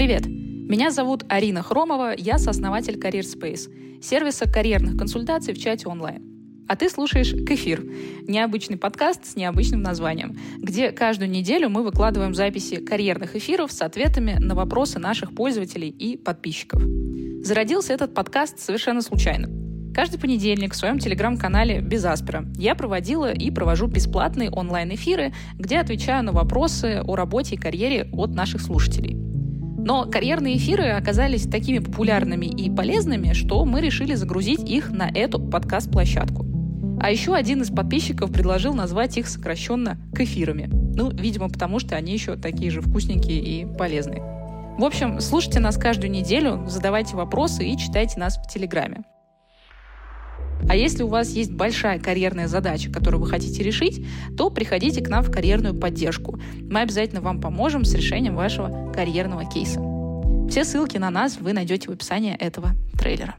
Привет! Меня зовут Арина Хромова, я сооснователь CareerSpace, сервиса карьерных консультаций в чате онлайн. А ты слушаешь «Кэфир» — необычный подкаст с необычным названием, где каждую неделю мы выкладываем записи карьерных эфиров с ответами на вопросы наших пользователей и подписчиков. Зародился этот подкаст совершенно случайно. Каждый понедельник в своем телеграм-канале «Без aspera» я проводила и провожу бесплатные онлайн-эфиры, где отвечаю на вопросы о работе и карьере от наших слушателей. Но карьерные эфиры оказались такими популярными и полезными, что мы решили загрузить их на эту подкаст-площадку. А еще один из подписчиков предложил назвать их сокращенно «кэфирами». Ну, видимо, потому что они еще такие же вкусненькие и полезные. В общем, слушайте нас каждую неделю, задавайте вопросы и читайте нас в Телеграме. А если у вас есть большая карьерная задача, которую вы хотите решить, то приходите к нам в карьерную поддержку. Мы обязательно вам поможем с решением вашего карьерного кейса. Все ссылки на нас вы найдете в описании этого трейлера.